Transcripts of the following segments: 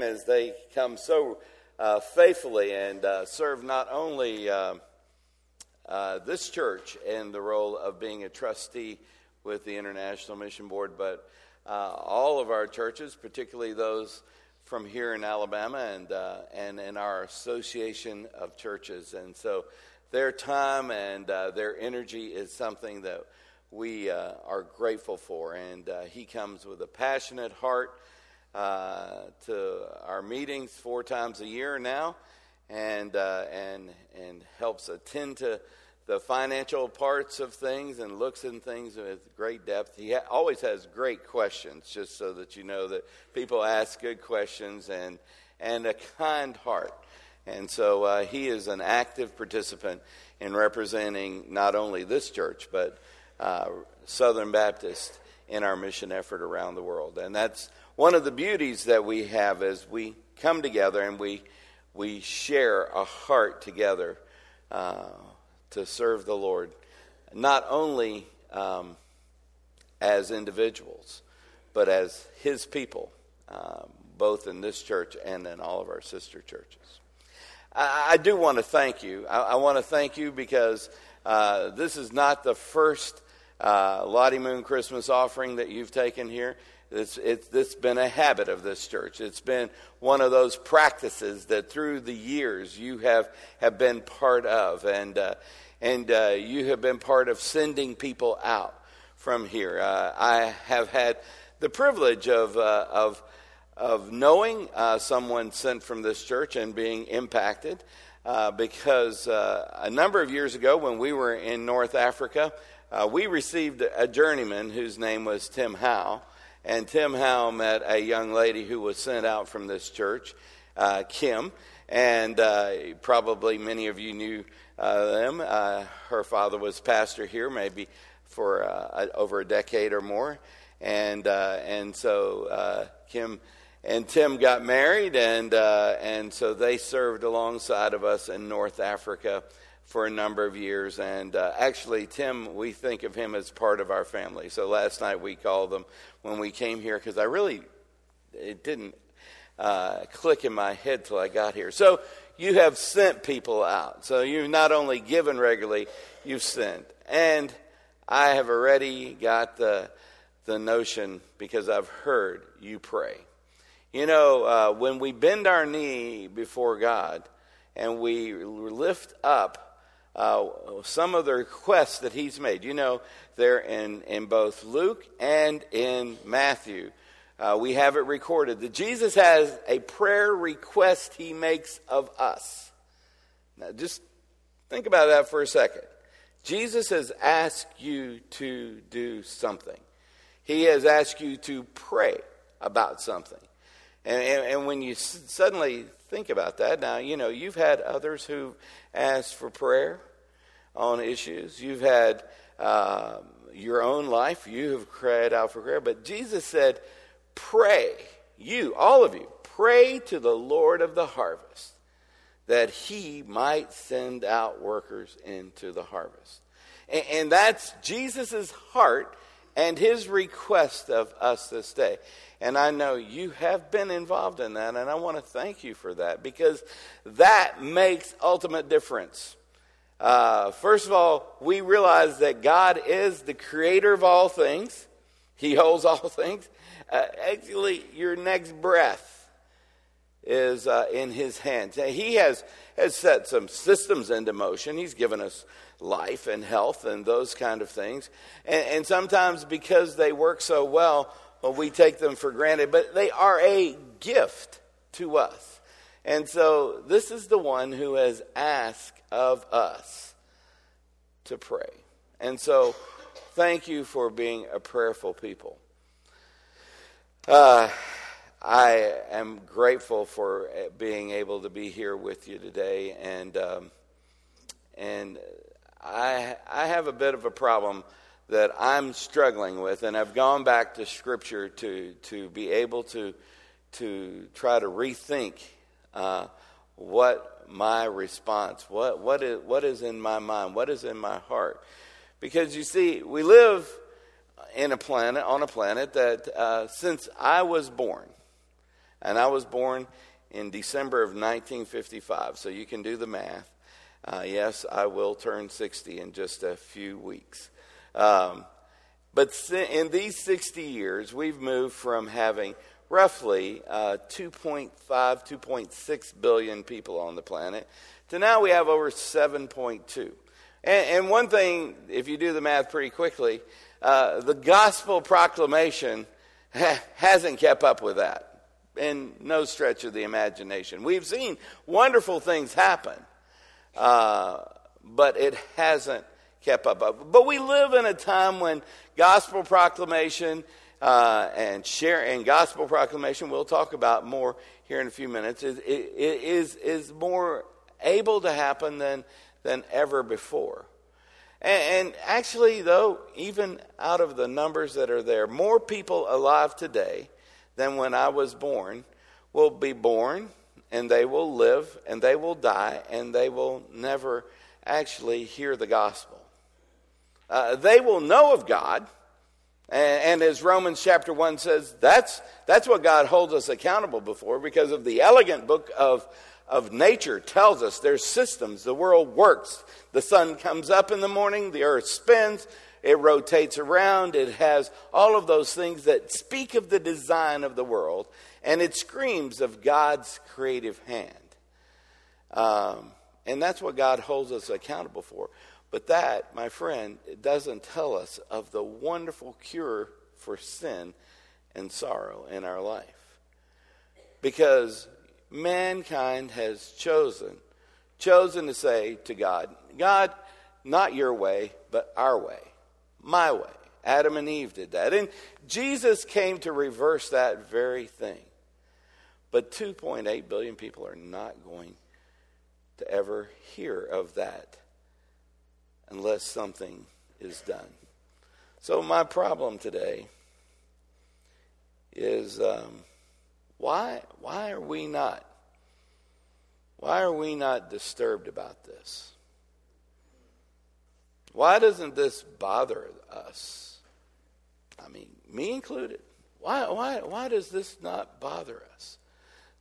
as they come so faithfully and serve not only this church in the role of being a trustee with the International Mission Board, but all of our churches, particularly those from here in Alabama and in our association of churches. And so their time and their energy is something that we are grateful for. And he comes with a passionate heart to our meetings 4 times a year now, and helps attend to the financial parts of things and looks in things with great depth. He always has great questions, just so that you know that people ask good questions, and a kind heart. And so he is an active participant in representing not only this church, but Southern Baptist in our mission effort around the world. And that's one of the beauties that we have as we come together and we share a heart together to serve the Lord, not only as individuals, but as His people, both in this church and in all of our sister churches. I do want to thank you. I want to thank you because this is not the first Lottie Moon Christmas offering that you've taken here. It's been a habit of this church. It's been one of those practices that through the years you have been part of, and you have been part of sending people out from here. I have had the privilege of knowing someone sent from this church and being impacted, because a number of years ago when we were in North Africa, we received a journeyman whose name was Tim Howe. And Tim Howell met a young lady who was sent out from this church, Kim, and probably many of you knew them. Her father was pastor here, maybe for over a decade or more, and so Kim and Tim got married, and so they served alongside of us in North Africa for a number of years. And actually, Tim, we think of him as part of our family. So last night we called him when we came here, because it didn't click in my head till I got here. So you have sent people out. So you've not only given regularly, you've sent. And I have already got the notion, because I've heard you pray. You know, when we bend our knee before God and we lift up some of the requests that he's made. You know, they're in both Luke and in Matthew. We have it recorded that Jesus has a prayer request he makes of us. Now, just think about that for a second. Jesus has asked you to do something. He has asked you to pray about something. And when you suddenly think about that, now, you know, you've had others who asked for prayer on issues. You've had your own life. You have cried out for prayer. But Jesus said, pray, you, all of you, pray to the Lord of the harvest that he might send out workers into the harvest. And that's Jesus's heart and his request of us this day. And I know you have been involved in that, and I want to thank you for that, because that makes ultimate difference. First of all, we realize that God is the creator of all things. He holds all things. Actually, your next breath is in his hands. He has set some systems into motion. He's given us life and health and those kind of things. And sometimes because they work so well, we take them for granted, but they are a gift to us. And so this is the one who has asked of us to pray. And so thank you for being a prayerful people. I am grateful for being able to be here with you today, and I have a bit of a problem that I'm struggling with, and I've gone back to Scripture to be able to try to rethink what my response, what is in my mind, what is in my heart, because you see, we live on a planet that since I was born, And I was born in December of 1955, so you can do the math. Yes, I will turn 60 in just a few weeks. But in these 60 years, we've moved from having roughly 2.5, 2.6 billion people on the planet to now we have over 7.2. And one thing, if you do the math pretty quickly, the gospel proclamation hasn't kept up with that in no stretch of the imagination. We've seen wonderful things happen, but it hasn't kept up. But we live in a time when gospel proclamation and gospel proclamation, we'll talk about more here in a few minutes, is more able to happen than ever before. And actually, though, even out of the numbers that are there, more people alive today than when I was born will be born, and they will live, and they will die, and they will never actually hear the gospel. They will know of God, and as Romans chapter 1 says, that's what God holds us accountable before, because of the elegant book of nature tells us there's systems, the world works. The sun comes up in the morning, the earth spins, it rotates around, it has all of those things that speak of the design of the world, and it screams of God's creative hand. And that's what God holds us accountable for. But that, my friend, it doesn't tell us of the wonderful cure for sin and sorrow in our life. Because mankind has chosen to say to God, God, not your way, but our way, my way. Adam and Eve did that. And Jesus came to reverse that very thing. But 2.8 billion people are not going to ever hear of that unless something is done. So my problem today is why are we not disturbed about this? Why doesn't this bother us? I mean, me included. Why does this not bother us?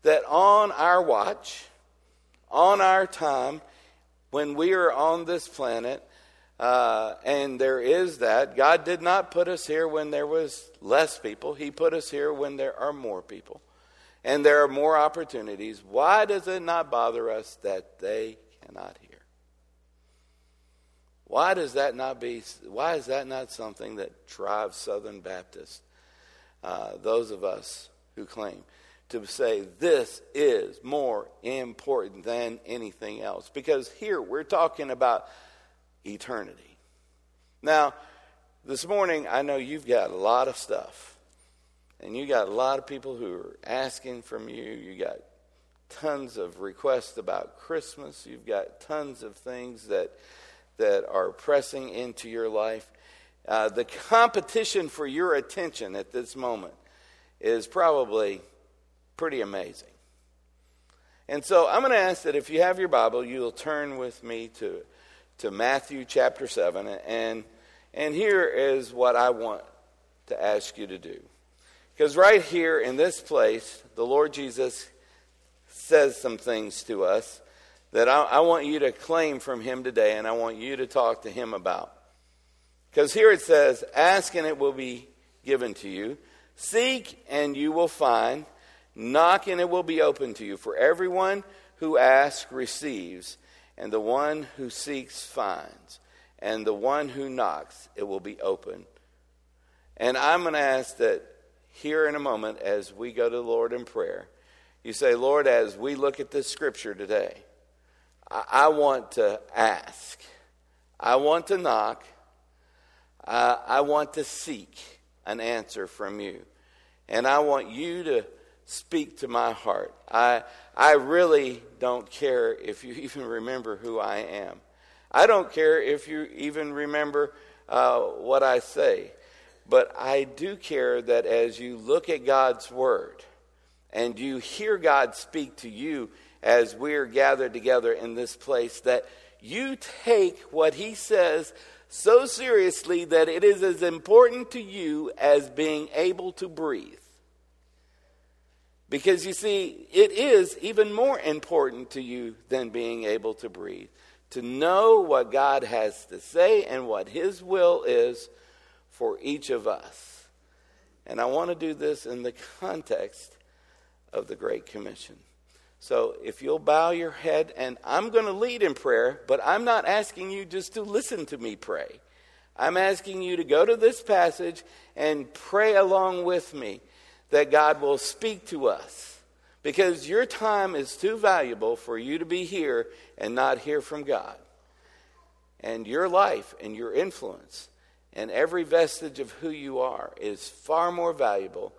That on our watch, on our time, when we are on this planet, and there is that, God did not put us here when there was less people. He put us here when there are more people. And there are more opportunities. Why does it not bother us that they cannot hear? Why is that not something that drives Southern Baptists, those of us who claim to say this is more important than anything else? Because here we're talking about eternity. Now, this morning I know you've got a lot of stuff, and you got a lot of people who are asking from you. You got tons of requests about Christmas. You've got tons of things that are pressing into your life. The competition for your attention at this moment is probably pretty amazing. And so I'm going to ask that if you have your Bible, you'll turn with me to Matthew chapter 7. And here is what I want to ask you to do. Because right here in this place, the Lord Jesus says some things to us that I want you to claim from him today, and I want you to talk to him about. Because here it says, ask and it will be given to you. Seek and you will find. Knock and it will be open to you. For everyone who asks receives, and the one who seeks finds, and the one who knocks it will be open. And I'm going to ask that here in a moment as we go to the Lord in prayer, you say, Lord, as we look at this scripture today, I want to ask. I want to knock. I want to seek an answer from you. And I want you to speak to my heart. I really don't care if you even remember who I am. I don't care if you even remember what I say. But I do care that as you look at God's word and you hear God speak to you, as we are gathered together in this place, that you take what he says so seriously that it is as important to you as being able to breathe. Because you see, it is even more important to you than being able to breathe, to know what God has to say and what his will is for each of us. And I want to do this in the context of the Great Commission. So if you'll bow your head, and I'm going to lead in prayer, but I'm not asking you just to listen to me pray. I'm asking you to go to this passage and pray along with me, that God will speak to us, because your time is too valuable for you to be here and not hear from God. And your life and your influence and every vestige of who you are is far more valuable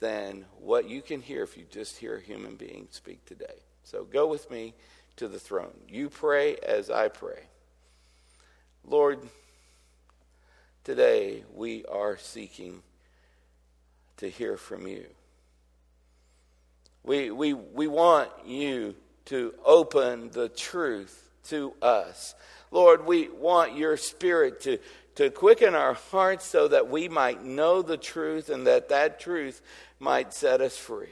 than what you can hear if you just hear a human being speak today. So go with me to the throne. You pray as I pray. Lord, today we are seeking to hear from you. We want you to open the truth to us. Lord, we want your Spirit to quicken our hearts so that we might know the truth and that truth might set us free.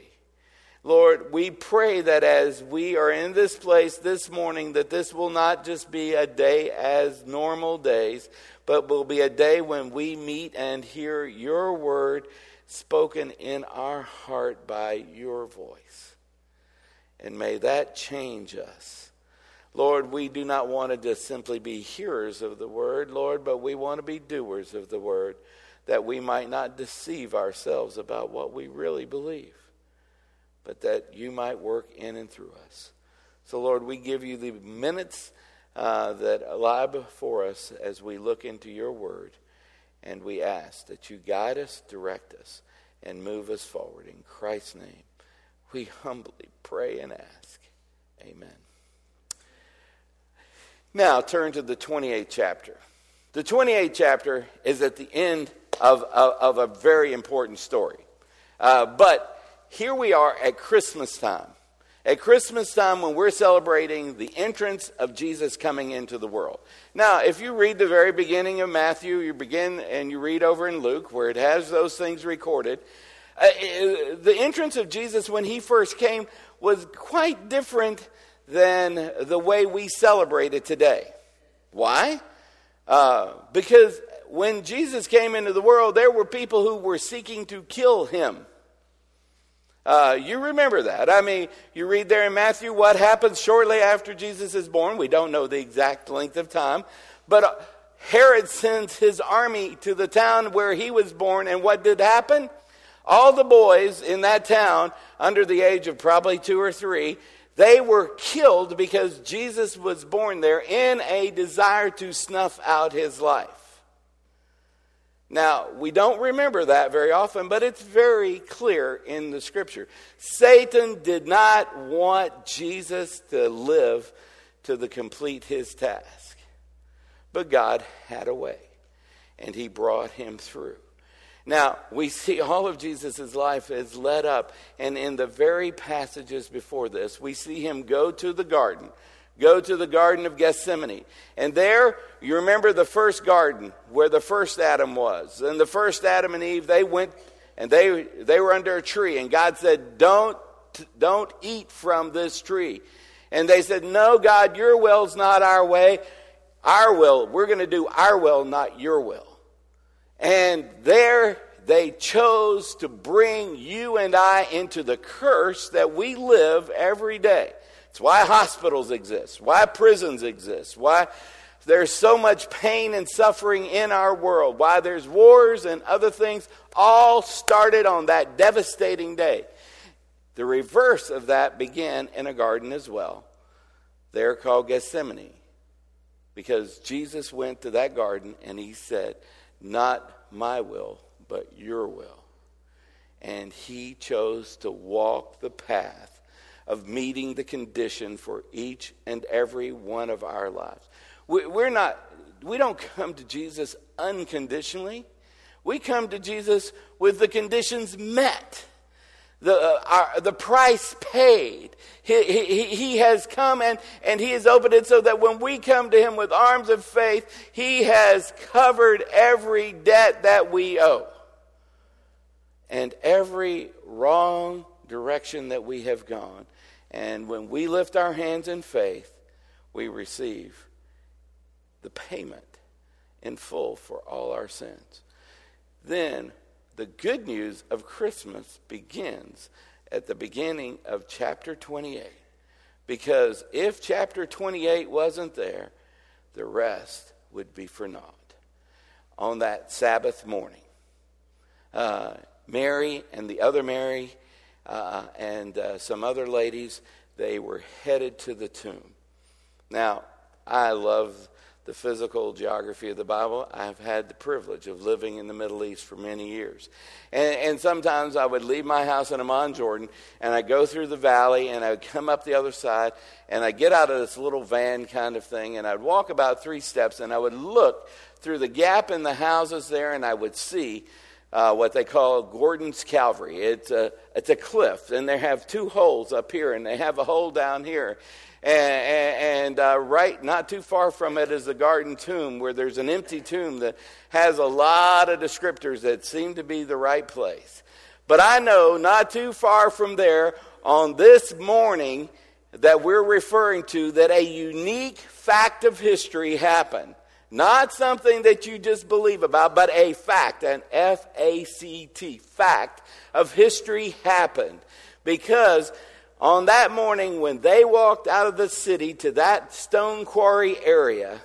Lord, we pray that as we are in this place this morning, that this will not just be a day as normal days, but will be a day when we meet and hear your word spoken in our heart by your voice. And may that change us. Lord, we do not want to just simply be hearers of the word, Lord, but we want to be doers of the word, that we might not deceive ourselves about what we really believe, but that you might work in and through us. So, Lord, we give you the minutes that lie before us as we look into your word. And we ask that you guide us, direct us, and move us forward. In Christ's name, we humbly pray and ask. Amen. Now turn to the 28th chapter. The 28th chapter is at the end of a very important story. But here we are at Christmas time. At Christmas time, when we're celebrating the entrance of Jesus coming into the world. Now, if you read the very beginning of Matthew, you begin and you read over in Luke, where it has those things recorded. The entrance of Jesus when he first came was quite different than the way we celebrate it today. Why? Because when Jesus came into the world, there were people who were seeking to kill him. You remember that. I mean, you read there in Matthew what happens shortly after Jesus is born. We don't know the exact length of time. But Herod sends his army to the town where he was born. And what did happen? All the boys in that town, under the age of probably 2 or 3, they were killed because Jesus was born there in a desire to snuff out his life. Now, we don't remember that very often, but it's very clear in the scripture. Satan did not want Jesus to live to complete his task. But God had a way, and he brought him through. Now, we see all of Jesus' life is led up, and in the very passages before this, we see him go to the Garden of Gethsemane. And there, you remember the first garden where the first Adam was. And the first Adam and Eve, they went and they were under a tree. And God said, don't eat from this tree. And they said, no, God, your will's not our way. Our will, we're going to do our will, not your will. And there they chose to bring you and I into the curse that we live every day. It's why hospitals exist, why prisons exist, why there's so much pain and suffering in our world, why there's wars and other things, all started on that devastating day. The reverse of that began in a garden as well. They're called Gethsemane because Jesus went to that garden and he said, not my will, but your will. And he chose to walk the path of meeting the condition for each and every one of our lives. We don't come to Jesus unconditionally. We come to Jesus with the conditions met, the price paid. He has come and he has opened it so that when we come to him with arms of faith, he has covered every debt that we owe and every wrong direction that we have gone. And when we lift our hands in faith, we receive the payment in full for all our sins. Then the good news of Christmas begins at the beginning of chapter 28. Because if chapter 28 wasn't there, the rest would be for naught. On that Sabbath morning, Mary and the other Mary and some other ladies, they were headed to the tomb. Now, I love the physical geography of the Bible. I've had the privilege of living in the Middle East for many years. And sometimes I would leave my house in Amman, Jordan, and I'd go through the valley, and I'd come up the other side, and I'd get out of this little van kind of thing, and I'd walk about 3 steps, and I would look through the gap in the houses there, and I would see what they call Gordon's Calvary. It's a cliff, and they have 2 holes up here, and they have a hole down here. And right not too far from it is the garden tomb, where there's an empty tomb that has a lot of descriptors that seem to be the right place. But I know not too far from there on this morning that we're referring to, that a unique fact of history happened. Not something that you just believe about, but a fact, an F-A-C-T, fact of history happened. Because on that morning when they walked out of the city to that stone quarry area,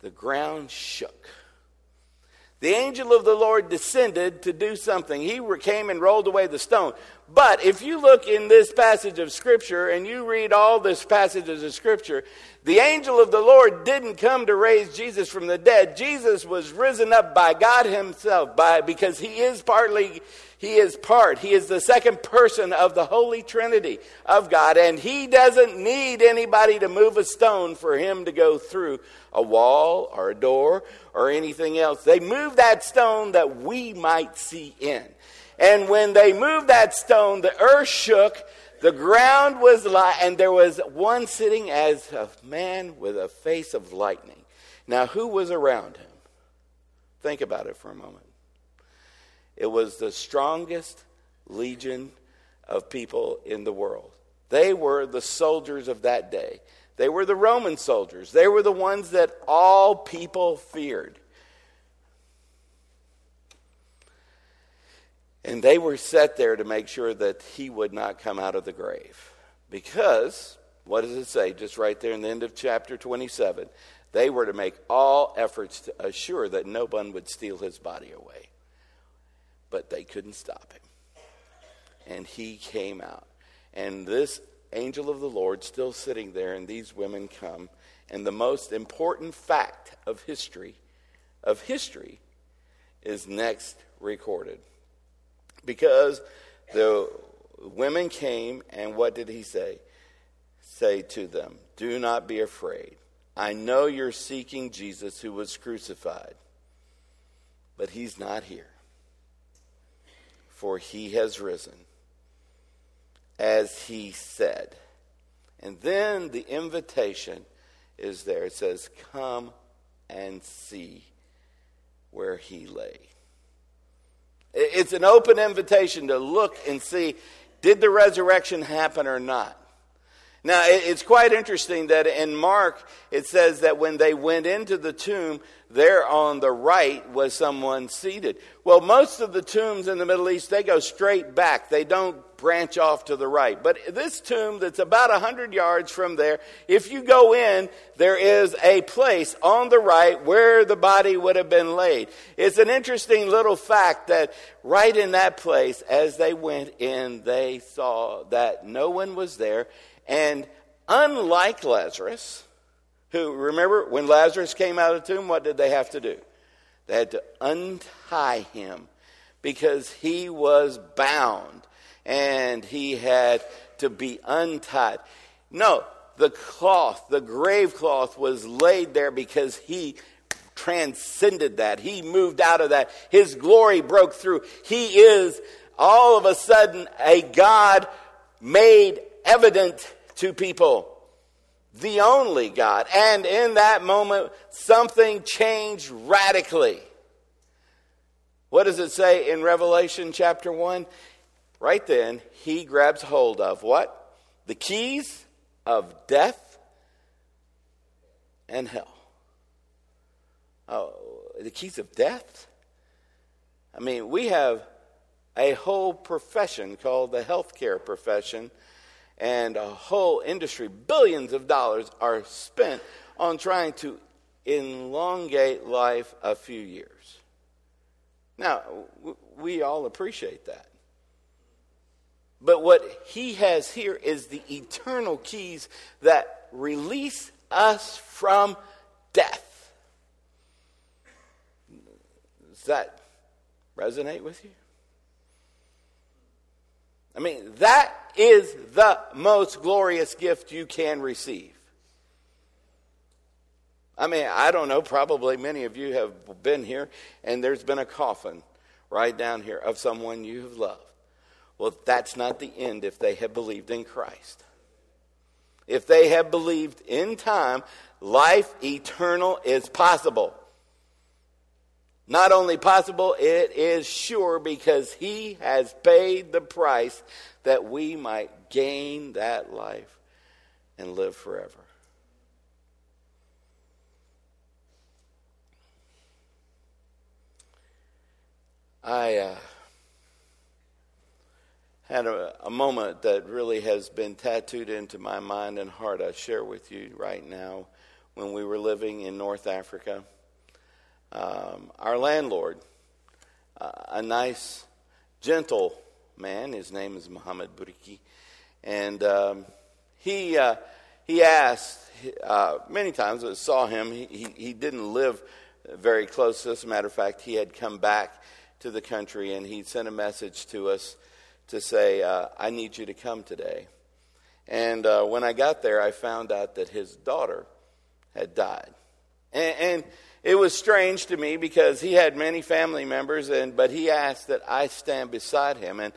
the ground shook. The angel of the Lord descended to do something. He came and rolled away the stone. But if you look in this passage of Scripture and you read all this passages of Scripture, the angel of the Lord didn't come to raise Jesus from the dead. Jesus was risen up by God himself, because he is the second person of the Holy Trinity of God, and he doesn't need anybody to move a stone for him to go through a wall or a door or anything else. They moved that stone that we might see in. And when they moved that stone, the earth shook, the ground was light, and there was one sitting as a man with a face of lightning. Now, who was around him? Think about it for a moment. It was the strongest legion of people in the world. They were the soldiers of that day. They were the Roman soldiers. They were the ones that all people feared. And they were set there to make sure that he would not come out of the grave. Because, what does it say just right there in the end of chapter 27? They were to make all efforts to assure that no one would steal his body away. But they couldn't stop him. And he came out. And this angel of the Lord still sitting there, and these women come. And the most important fact of history is next recorded. Because the women came, and what did he say? Say to them, "Do not be afraid. I know you're seeking Jesus who was crucified, but he's not here. For he has risen, as he said." And then the invitation is there. It says, "Come and see where he lay." It's an open invitation to look and see, did the resurrection happen or not? Now, it's quite interesting that in Mark, it says that when they went into the tomb, there on the right was someone seated. Well, most of the tombs in the Middle East, they go straight back. They don't branch off to the right. But this tomb that's about 100 yards from there, if you go in, there is a place on the right where the body would have been laid. It's an interesting little fact that right in that place, as they went in, they saw that no one was there. And unlike Lazarus, who, remember, when Lazarus came out of the tomb, what did they have to do? They had to untie him because he was bound and he had to be untied. No, the cloth, the grave cloth was laid there because he transcended that. He moved out of that. His glory broke through. He is all of a sudden a God made evident to people, the only God. And in that moment, something changed radically. What does it say in Revelation chapter 1? Right then, he grabs hold of what? The keys of death and hell. Oh, the keys of death? I mean, we have a whole profession called the healthcare profession and a whole industry. Billions of dollars are spent on trying to elongate life a few years. Now, we all appreciate that. But what he has here is the eternal keys that release us from death. Does that resonate with you? I mean, that is the most glorious gift you can receive. I mean, I don't know, probably many of you have been here and there's been a coffin right down here of someone you have loved. Well, that's not the end if they have believed in Christ. If they have believed in time, life eternal is possible. Not only possible, it is sure because he has paid the price that we might gain that life and live forever. I had a moment that really has been tattooed into my mind and heart. I share with you right now when we were living in North Africa. Our landlord, a nice, gentle man, his name is Muhammad Buriki, and he asked many times. I saw him. He didn't live very close to us. As a matter of fact, he had come back to the country, and he sent a message to us to say, I need you to come today. And when I got there, I found out that his daughter had died. And it was strange to me because he had many family members, but he asked that I stand beside him. And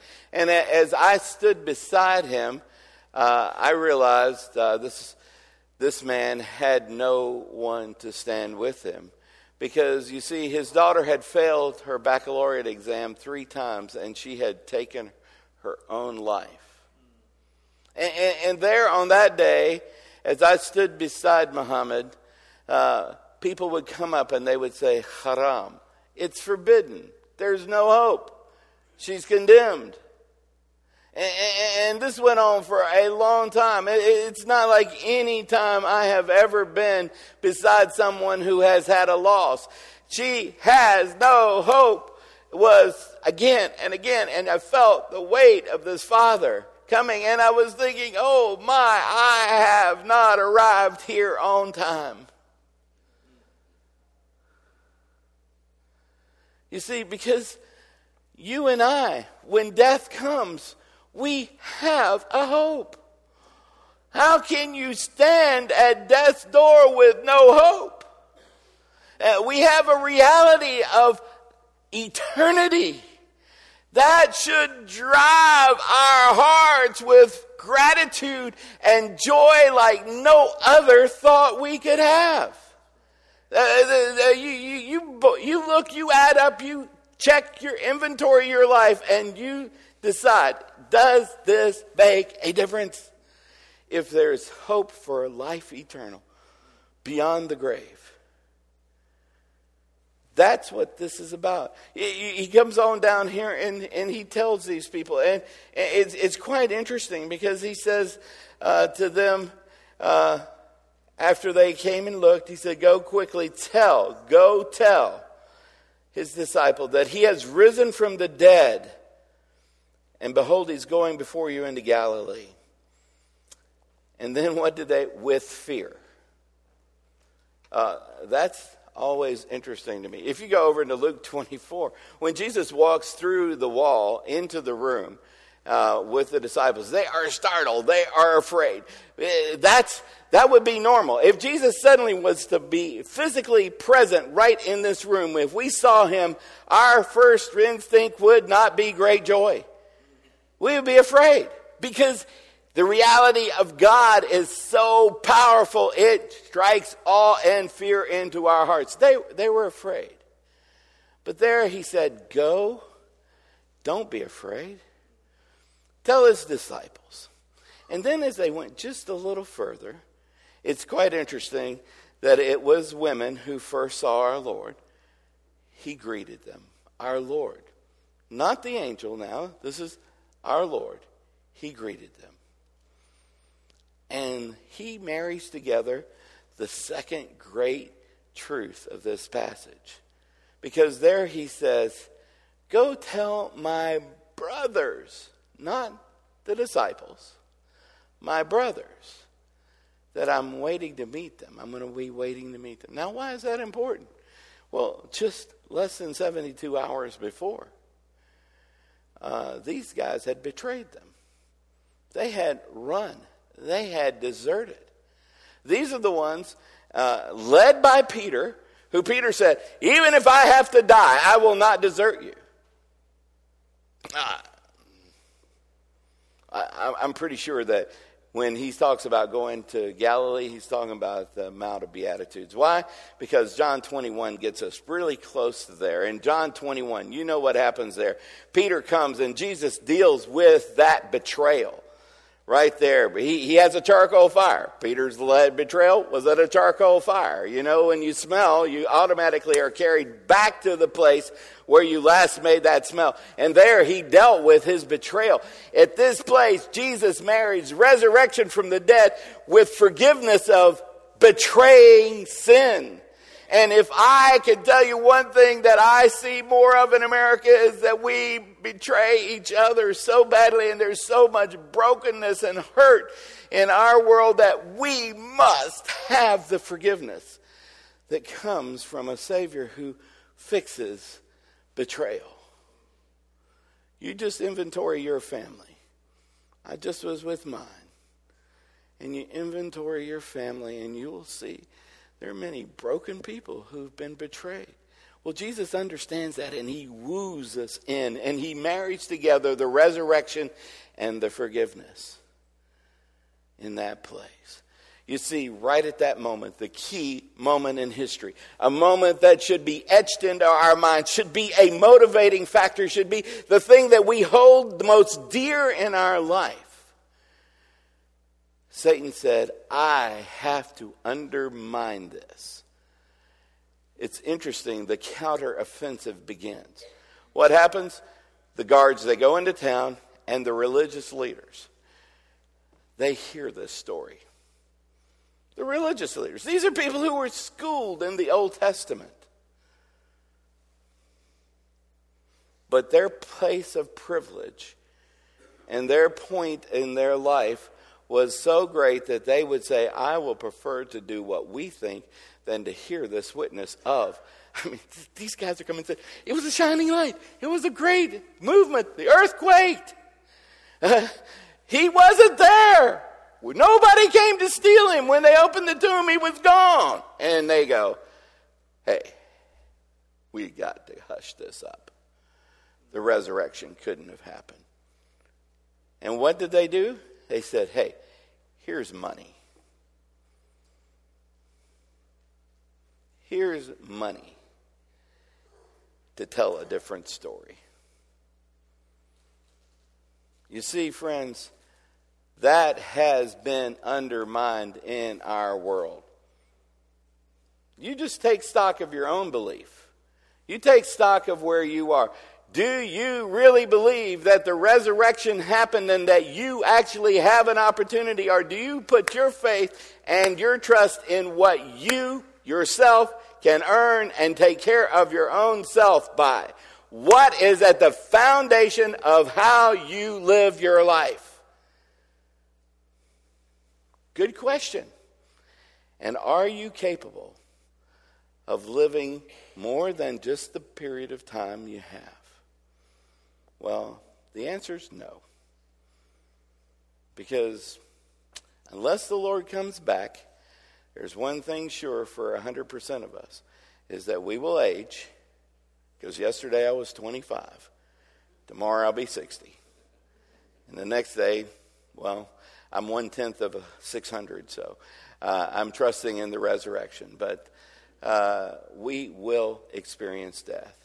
as I stood beside him, I realized this man had no one to stand with him. Because, you see, his daughter had failed her baccalaureate exam 3 times, and she had taken her own life. And there on that day, as I stood beside Muhammad, people would come up and they would say, haram, it's forbidden, there's no hope, she's condemned. And this went on for a long time. It's not like any time I have ever been beside someone who has had a loss. She has no hope was again. And I felt the weight of this father coming. And I was thinking, oh my, I have not arrived here on time. You see, because you and I, when death comes, we have a hope. How can you stand at death's door with no hope? We have a reality of eternity. That should drive our hearts with gratitude and joy like no other thought we could have. You look, you add up, you check your inventory, your life, and you decide, does this make a difference? If there is hope for life eternal beyond the grave. That's what this is about. He comes on down here and he tells these people. And it's quite interesting because he says to them, after they came and looked, he said, go tell his disciple that he has risen from the dead. And behold, he's going before you into Galilee. And then what did they? With fear. That's always interesting to me. If you go over into Luke 24, when Jesus walks through the wall into the room with the disciples, they are startled. They are afraid. That would be normal. If Jesus suddenly was to be physically present right in this room, if we saw him, our first instinct would not be great joy. We would be afraid because the reality of God is so powerful, it strikes awe and fear into our hearts. They were afraid. But there he said, go, don't be afraid. Tell his disciples. And then as they went just a little further, it's quite interesting that it was women who first saw our Lord. He greeted them, our Lord. Not the angel now, this is our Lord. He greeted them. And he marries together the second great truth of this passage. Because there he says, go tell my brothers, not the disciples, my brothers, that I'm waiting to meet them. I'm going to be waiting to meet them. Now, why is that important? Well, just less than 72 hours before, these guys had betrayed them. They had run. They had deserted. These are the ones led by Peter, who Peter said, even if I have to die, I will not desert you. I'm pretty sure that when he talks about going to Galilee, he's talking about the Mount of Beatitudes. Why? Because John 21 gets us really close to there. In John 21, you know what happens there. Peter comes and Jesus deals with that betrayal. Right there, he has a charcoal fire. Peter's lead betrayal was at a charcoal fire. You know, when you smell, you automatically are carried back to the place where you last made that smell. And there he dealt with his betrayal. At this place, Jesus marries resurrection from the dead with forgiveness of betraying sin. And if I can tell you one thing that I see more of in America is that we betray each other so badly, and there's so much brokenness and hurt in our world that we must have the forgiveness that comes from a Savior who fixes betrayal. You just inventory your family. I just was with mine. And you inventory your family and you will see there are many broken people who've been betrayed. Well, Jesus understands that, and he woos us in, and he marries together the resurrection and the forgiveness in that place. You see, right at that moment, the key moment in history, a moment that should be etched into our minds, should be a motivating factor, should be the thing that we hold the most dear in our life. Satan said, I have to undermine this. It's interesting, the counter-offensive begins. What happens? The guards, they go into town, and the religious leaders, they hear this story. The religious leaders, these are people who were schooled in the Old Testament. But their place of privilege and their point in their life was so great that they would say, I will prefer to do what we think than to hear this witness of. I mean, these guys are coming and saying, it was a shining light. It was a great movement. The earth quaked. He wasn't there. Nobody came to steal him. When they opened the tomb, he was gone. And they go, hey, we got to hush this up. The resurrection couldn't have happened. And what did they do? They said, hey, here's money. Here's money to tell a different story. You see, friends, that has been undermined in our world. You just take stock of your own belief. You take stock of where you are. Do you really believe that the resurrection happened and that you actually have an opportunity? Or do you put your faith and your trust in what you yourself can earn and take care of your own self by? What is at the foundation of how you live your life? Good question. And are you capable of living more than just the period of time you have? Well, the answer is no. Because unless the Lord comes back, there's one thing sure for 100% of us, is that we will age. Because yesterday I was 25. Tomorrow I'll be 60. And the next day, well, I'm 1/10 of 600, so I'm trusting in the resurrection. But we will experience death.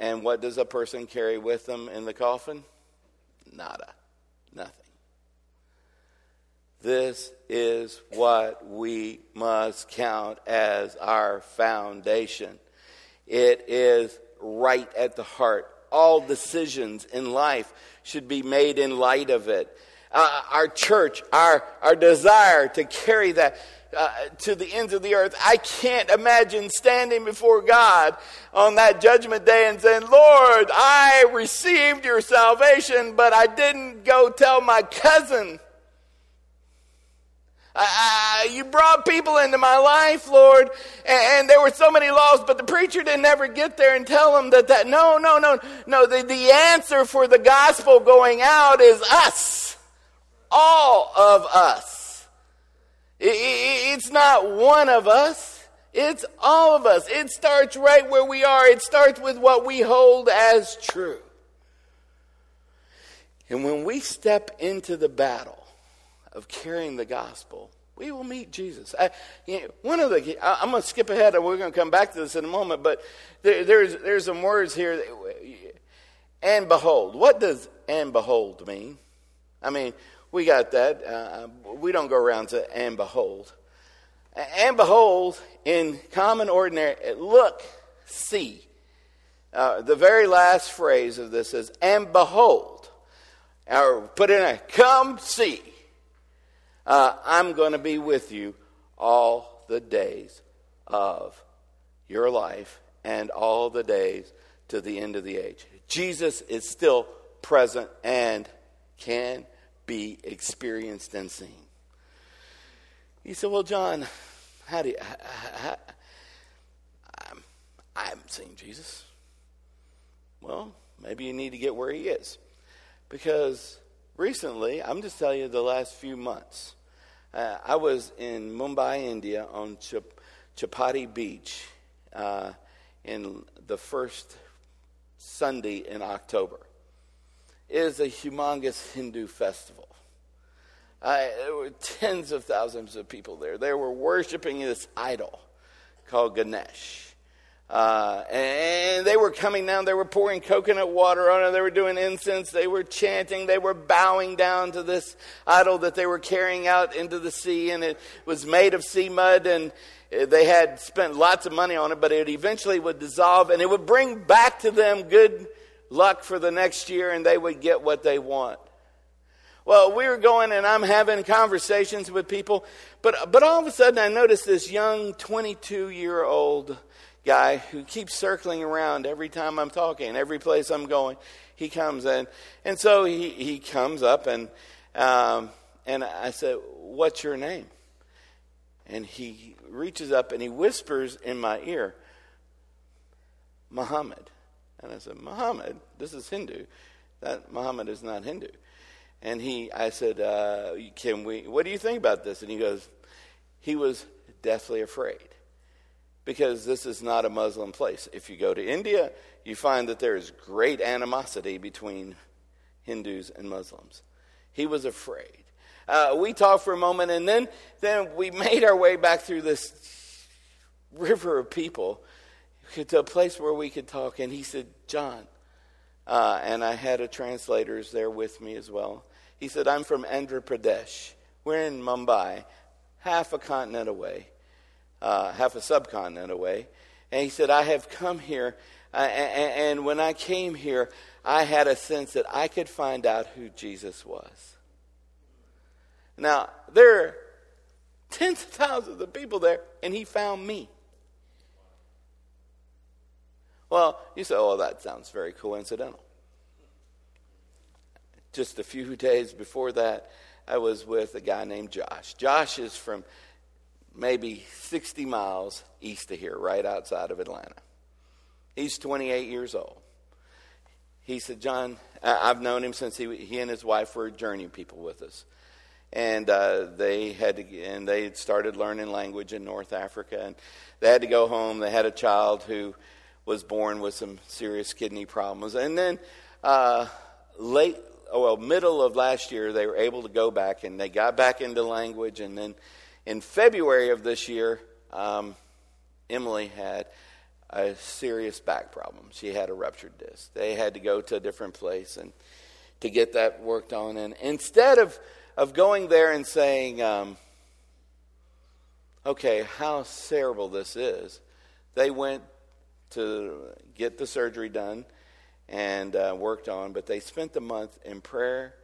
And what does a person carry with them in the coffin? Nada. Nothing. This is what we must count as our foundation. It is right at the heart. All decisions in life should be made in light of it. Our church, our desire to carry that to the ends of the earth. I can't imagine standing before God on that judgment day and saying, Lord, I received your salvation, but I didn't go tell my cousin. You brought people into my life, Lord, and there were so many lost, but the preacher didn't ever get there and tell them that no. The answer for the gospel going out is us. All of us. It's not one of us. It's all of us. It starts right where we are. It starts with what we hold as true. And when we step into the battle of carrying the gospel, we will meet Jesus. I'm going to skip ahead, and we're going to come back to this in a moment, but there's some words here. And behold. What does and behold mean? We got that. We don't go around to and behold. And behold, in common ordinary, look, see. The very last phrase of this is, and behold. Or put in a, come see. I'm going to be with you all the days of your life and all the days to the end of the age. Jesus is still present and can be experienced and seen. He said, well, John, I haven't seen Jesus. Well, maybe you need to get where he is. Because recently, I'm just telling you the last few months, I was in Mumbai, India on Chapati Beach in the first Sunday in October. Is a humongous Hindu festival. There were tens of thousands of people there. They were worshiping this idol called Ganesh. And they were coming down. They were pouring coconut water on it. They were doing incense. They were chanting. They were bowing down to this idol that they were carrying out into the sea. And it was made of sea mud. And they had spent lots of money on it. But it eventually would dissolve. And it would bring back to them good luck for the next year, and they would get what they want. Well, we were going, and I'm having conversations with people, but all of a sudden I noticed this young 22-year-old guy who keeps circling around every time I'm talking, every place I'm going. He comes in, and so he comes up, and I said, what's your name? And he reaches up, and he whispers in my ear, Muhammad. And I said, Muhammad, this is Hindu. That Muhammad is not Hindu. And I said, what do you think about this? And he goes, he was deathly afraid because this is not a Muslim place. If you go to India, you find that there is great animosity between Hindus and Muslims. He was afraid. We talked for a moment, and then we made our way back through this river of people to a place where we could talk. And he said, John, and I had a translator there with me as well. He said, I'm from Andhra Pradesh. We're in Mumbai, half a continent away, half a subcontinent away. And he said, I have come here, and when I came here, I had a sense that I could find out who Jesus was. Now, there are tens of thousands of people there, and he found me. Well, you say, oh, that sounds very coincidental. Just a few days before that, I was with a guy named Josh. Josh is from maybe 60 miles east of here, right outside of Atlanta. He's 28 years old. He said, John, I've known him since he and his wife were journey people with us. And they started learning language in North Africa. And they had to go home. They had a child who was born with some serious kidney problems. And then middle of last year, they were able to go back, and they got back into language. And then in February of this year, Emily had a serious back problem. She had a ruptured disc. They had to go to a different place and to get that worked on. And instead of going there and saying, okay, how terrible this is, they went to get the surgery done and worked on. But they spent the month in prayer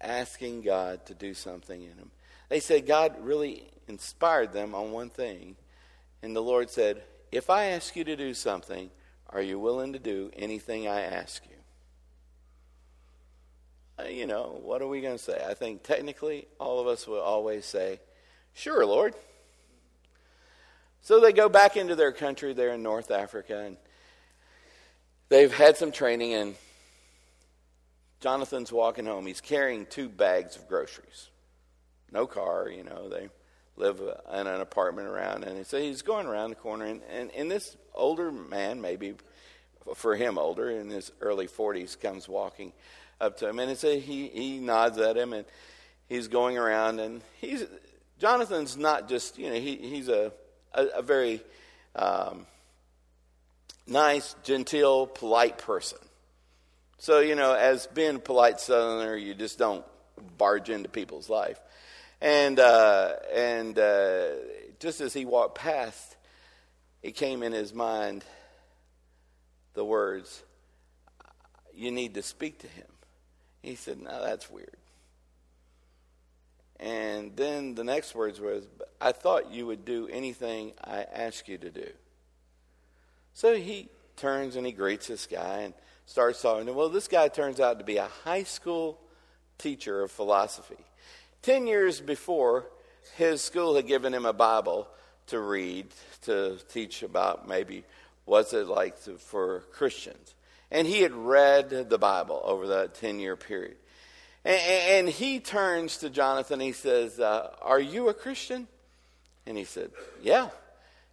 asking God to do something in him. They said God really inspired them on one thing. And the Lord said, if I ask you to do something, are you willing to do anything I ask you? You know, what are we going to say? I think technically all of us will always say, sure, Lord. So they go back into their country there in North Africa, and they've had some training, and Jonathan's walking home. He's carrying 2 bags of groceries. No car, you know, they live in an apartment around, and so he's going around the corner, and this older man, maybe for him older, in his early 40s, comes walking up to him, and so he nods at him, and he's going around, and Jonathan's not just, you know, he's a very nice, genteel, polite person. So, you know, as being a polite Southerner, you just don't barge into people's life. And just as he walked past, it came in his mind the words, you need to speak to him. He said, no, that's weird. And then the next words was, I thought you would do anything I ask you to do. So he turns and he greets this guy and starts talking to him. Well, this guy turns out to be a high school teacher of philosophy. 10 years before, his school had given him a Bible to read, to teach about maybe what's it like for Christians. And he had read the Bible over that 10-year period. And he turns to Jonathan, he says, are you a Christian? And he said, yeah.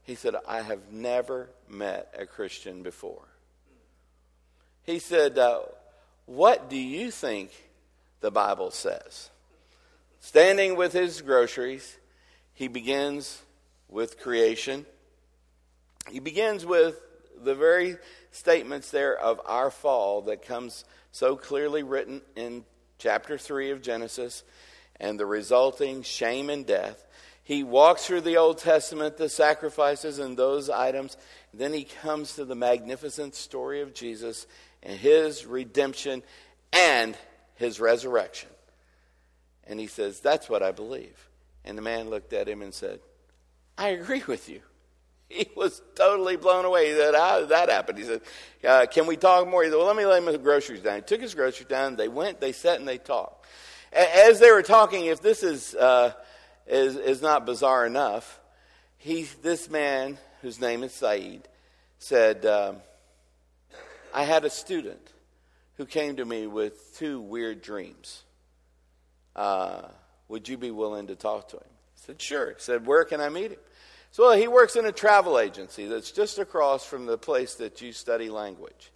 He said, I have never met a Christian before. He said, what do you think the Bible says? Standing with his groceries, he begins with creation. He begins with the very statements there of our fall that comes so clearly written in Chapter 3 of Genesis, and the resulting shame and death. He walks through the Old Testament, the sacrifices and those items. Then he comes to the magnificent story of Jesus and his redemption and his resurrection. And he says, that's what I believe. And the man looked at him and said, I agree with you. He was totally blown away. He said, how did that happen? He said, can we talk more? He said, well, let me lay my groceries down. He took his groceries down. They went, they sat, and they talked. As they were talking, if this is not bizarre enough, this man, whose name is Saeed, said, I had a student who came to me with 2 weird dreams. Would you be willing to talk to him? He said, sure. He said, where can I meet him? So he works in a travel agency that's just across from the place that you study language.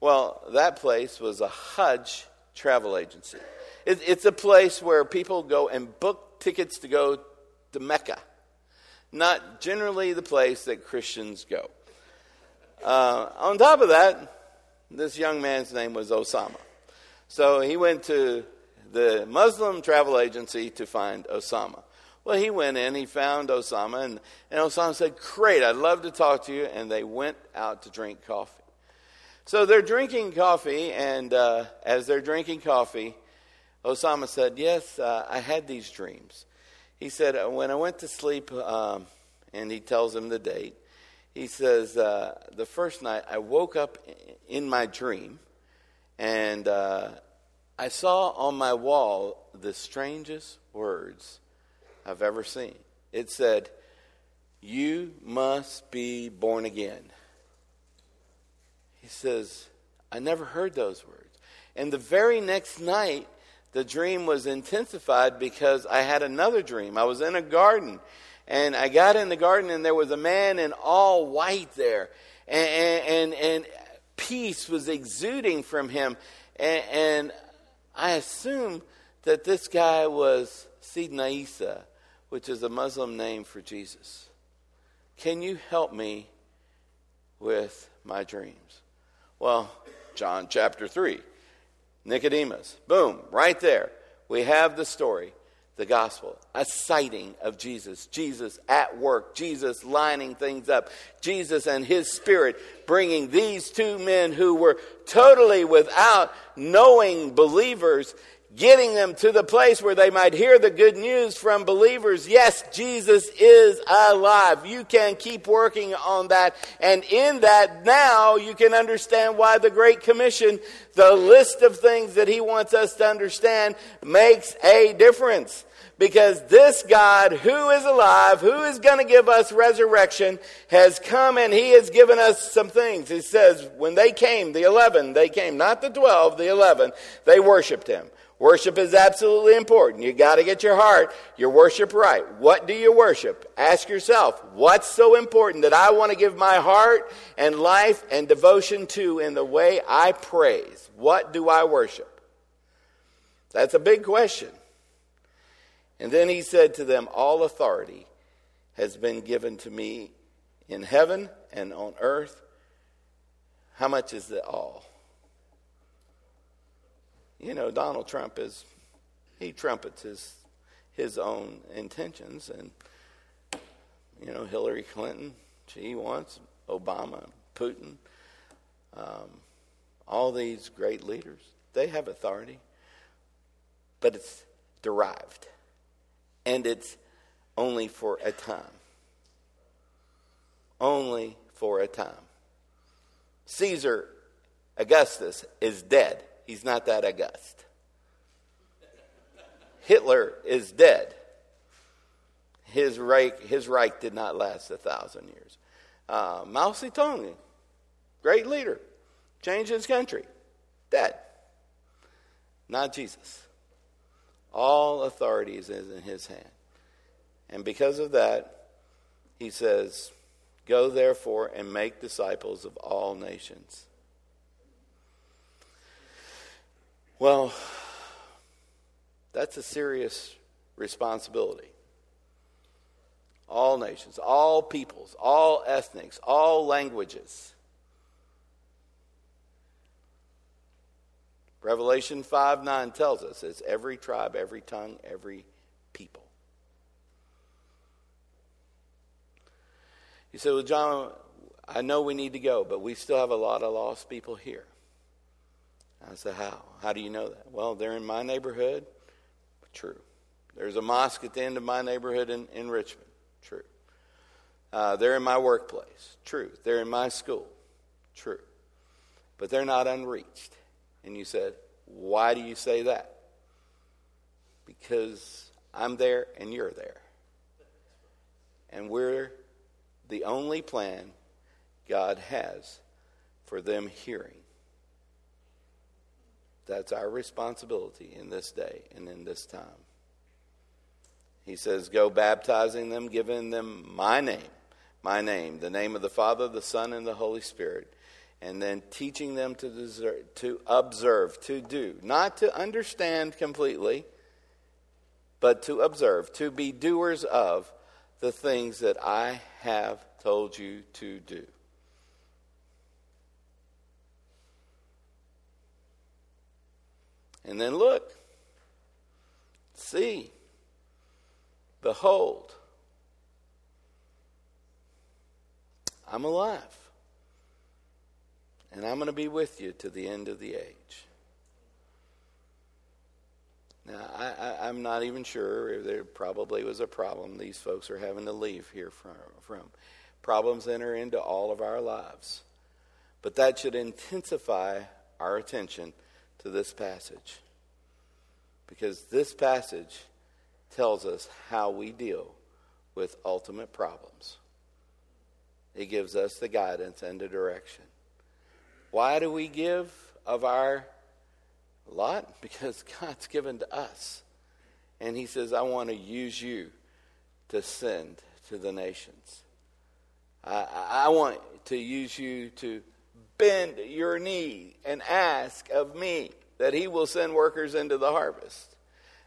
Well, that place was a Hajj travel agency. It's a place where people go and book tickets to go to Mecca. Not generally the place that Christians go. On top of that, this young man's name was Osama. So he went to the Muslim travel agency to find Osama. Well, he went in, he found Osama, and Osama said, great, I'd love to talk to you. And they went out to drink coffee. So they're drinking coffee, and as they're drinking coffee, Osama said, yes, I had these dreams. He said, when I went to sleep, and he tells him the date, he says, the first night I woke up in my dream, and I saw on my wall the strangest words I've ever seen. It said, you must be born again. He says, I never heard those words. And the very next night, the dream was intensified because I had another dream. I was in a garden, and I got in the garden, and there was a man in all white there, and peace was exuding from him, and I assume that this guy was Sidna Isa, which is a Muslim name for Jesus. Can you help me with my dreams. Well, John chapter 3, Nicodemus, boom, right there. We have the story, the gospel, a sighting of Jesus. Jesus at work, Jesus lining things up, Jesus and his spirit bringing these two men who were totally without knowing believers, getting them to the place where they might hear the good news from believers. Yes, Jesus is alive. You can keep working on that. And in that, now you can understand why the Great Commission, the list of things that he wants us to understand, makes a difference. Because this God who is alive, who is going to give us resurrection, has come and he has given us some things. He says, when they came, the 11, they came, not the 12, the 11, they worshiped him. Worship is absolutely important. You got to get your heart, your worship right. What do you worship? Ask yourself, what's so important that I want to give my heart and life and devotion to in the way I praise? What do I worship? That's a big question. And then he said to them, all authority has been given to me in heaven and on earth. How much is it all? You know, Donald Trump he trumpets his own intentions. And, you know, Hillary Clinton, she wants Obama, Putin, all these great leaders. They have authority, but it's derived. And it's only for a time. Only for a time. Caesar Augustus is dead. He's not that august. Hitler is dead. His Reich did not last 1,000 years. Mao Zedong, great leader, changed his country, dead. Not Jesus. All authority is in his hand. And because of that, he says, go therefore and make disciples of all nations. Well, that's a serious responsibility. All nations, all peoples, all ethnics, all languages. Revelation 5:9 tells us it's every tribe, every tongue, every people. You say, well, John, I know we need to go, but we still have a lot of lost people here. I said, how? How do you know that? Well, they're in my neighborhood. True. There's a mosque at the end of my neighborhood in Richmond. True. They're in my workplace. True. They're in my school. True. But they're not unreached. And you said, why do you say that? Because I'm there and you're there. And we're the only plan God has for them hearing. That's our responsibility in this day and in this time. He says, go baptizing them, giving them my name, the name of the Father, the Son, and the Holy Spirit, and then teaching them to observe, to do, not to understand completely, but to observe, to be doers of the things that I have told you to do. And then look, see, behold, I'm alive, and I'm going to be with you to the end of the age. Now, I'm not even sure. There probably was a problem these folks are having to leave here from. Problems enter into all of our lives. But that should intensify our attention to this passage, because this passage tells us how we deal with ultimate problems. It gives us the guidance and the direction. Why do we give of our lot? Because God's given to us, and he says, I want to use you to send to the nations. I want to use you to bend your knee and ask of me that he will send workers into the harvest.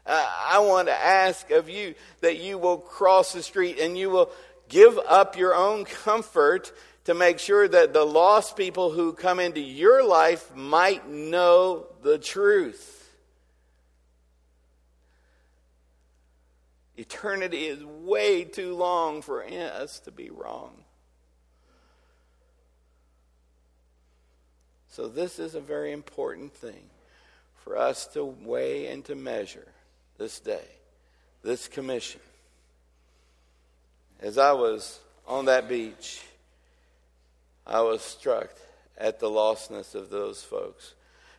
I want to ask of you that you will cross the street and you will give up your own comfort to make sure that the lost people who come into your life might know the truth. Eternity is way too long for us to be wrong. So this is a very important thing for us to weigh and to measure this day, this commission. As I was on that beach, I was struck at the lostness of those folks.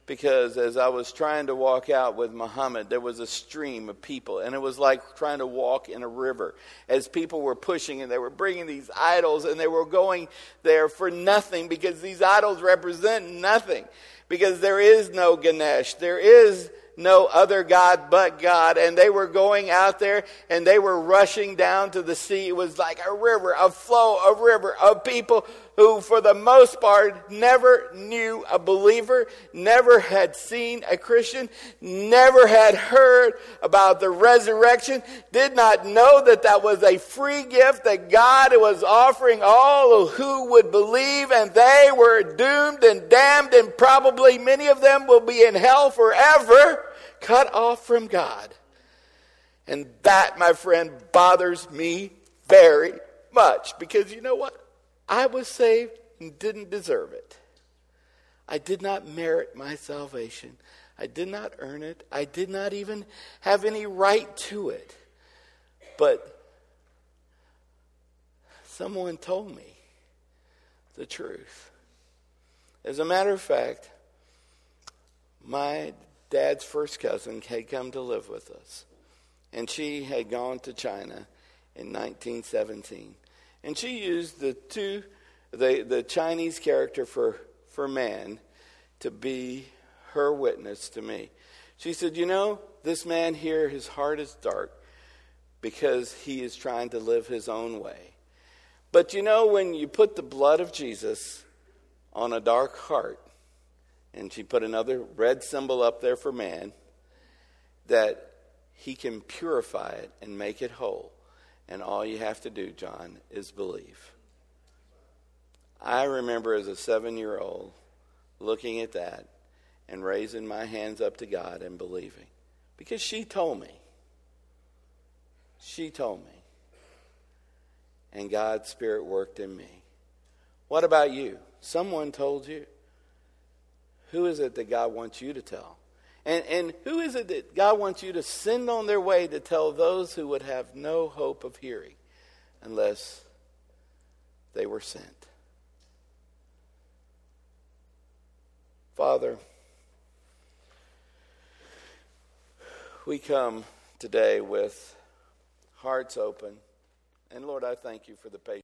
Because as I was trying to walk out with Muhammad, there was a stream of people. And it was like trying to walk in a river. As people were pushing and they were bringing these idols and they were going there for nothing. Because these idols represent nothing. Because there is no Ganesh. There is no other God but God. And they were going out there and they were rushing down to the sea. It was like a river, a flow, a river of people who for the most part never knew a believer, never had seen a Christian, never had heard about the resurrection, did not know that that was a free gift that God was offering all who would believe, and they were doomed and damned, and probably many of them will be in hell forever, cut off from God. And that, my friend, bothers me very much, because you know what? I was saved and didn't deserve it. I did not merit my salvation. I did not earn it. I did not even have any right to it. But someone told me the truth. As a matter of fact, my dad's first cousin had come to live with us. And she had gone to China in 1917. And she used the Chinese character for man to be her witness to me. She said, you know, this man here, his heart is dark because he is trying to live his own way. But you know, when you put the blood of Jesus on a dark heart, and she put another red symbol up there for man, that he can purify it and make it whole. And all you have to do, John, is believe. I remember as a 7-year-old looking at that and raising my hands up to God and believing. Because she told me. She told me. And God's Spirit worked in me. What about you? Someone told you. Who is it that God wants you to tell? And who is it that God wants you to send on their way to tell those who would have no hope of hearing unless they were sent? Father, we come today with hearts open. And Lord, I thank you for the patience.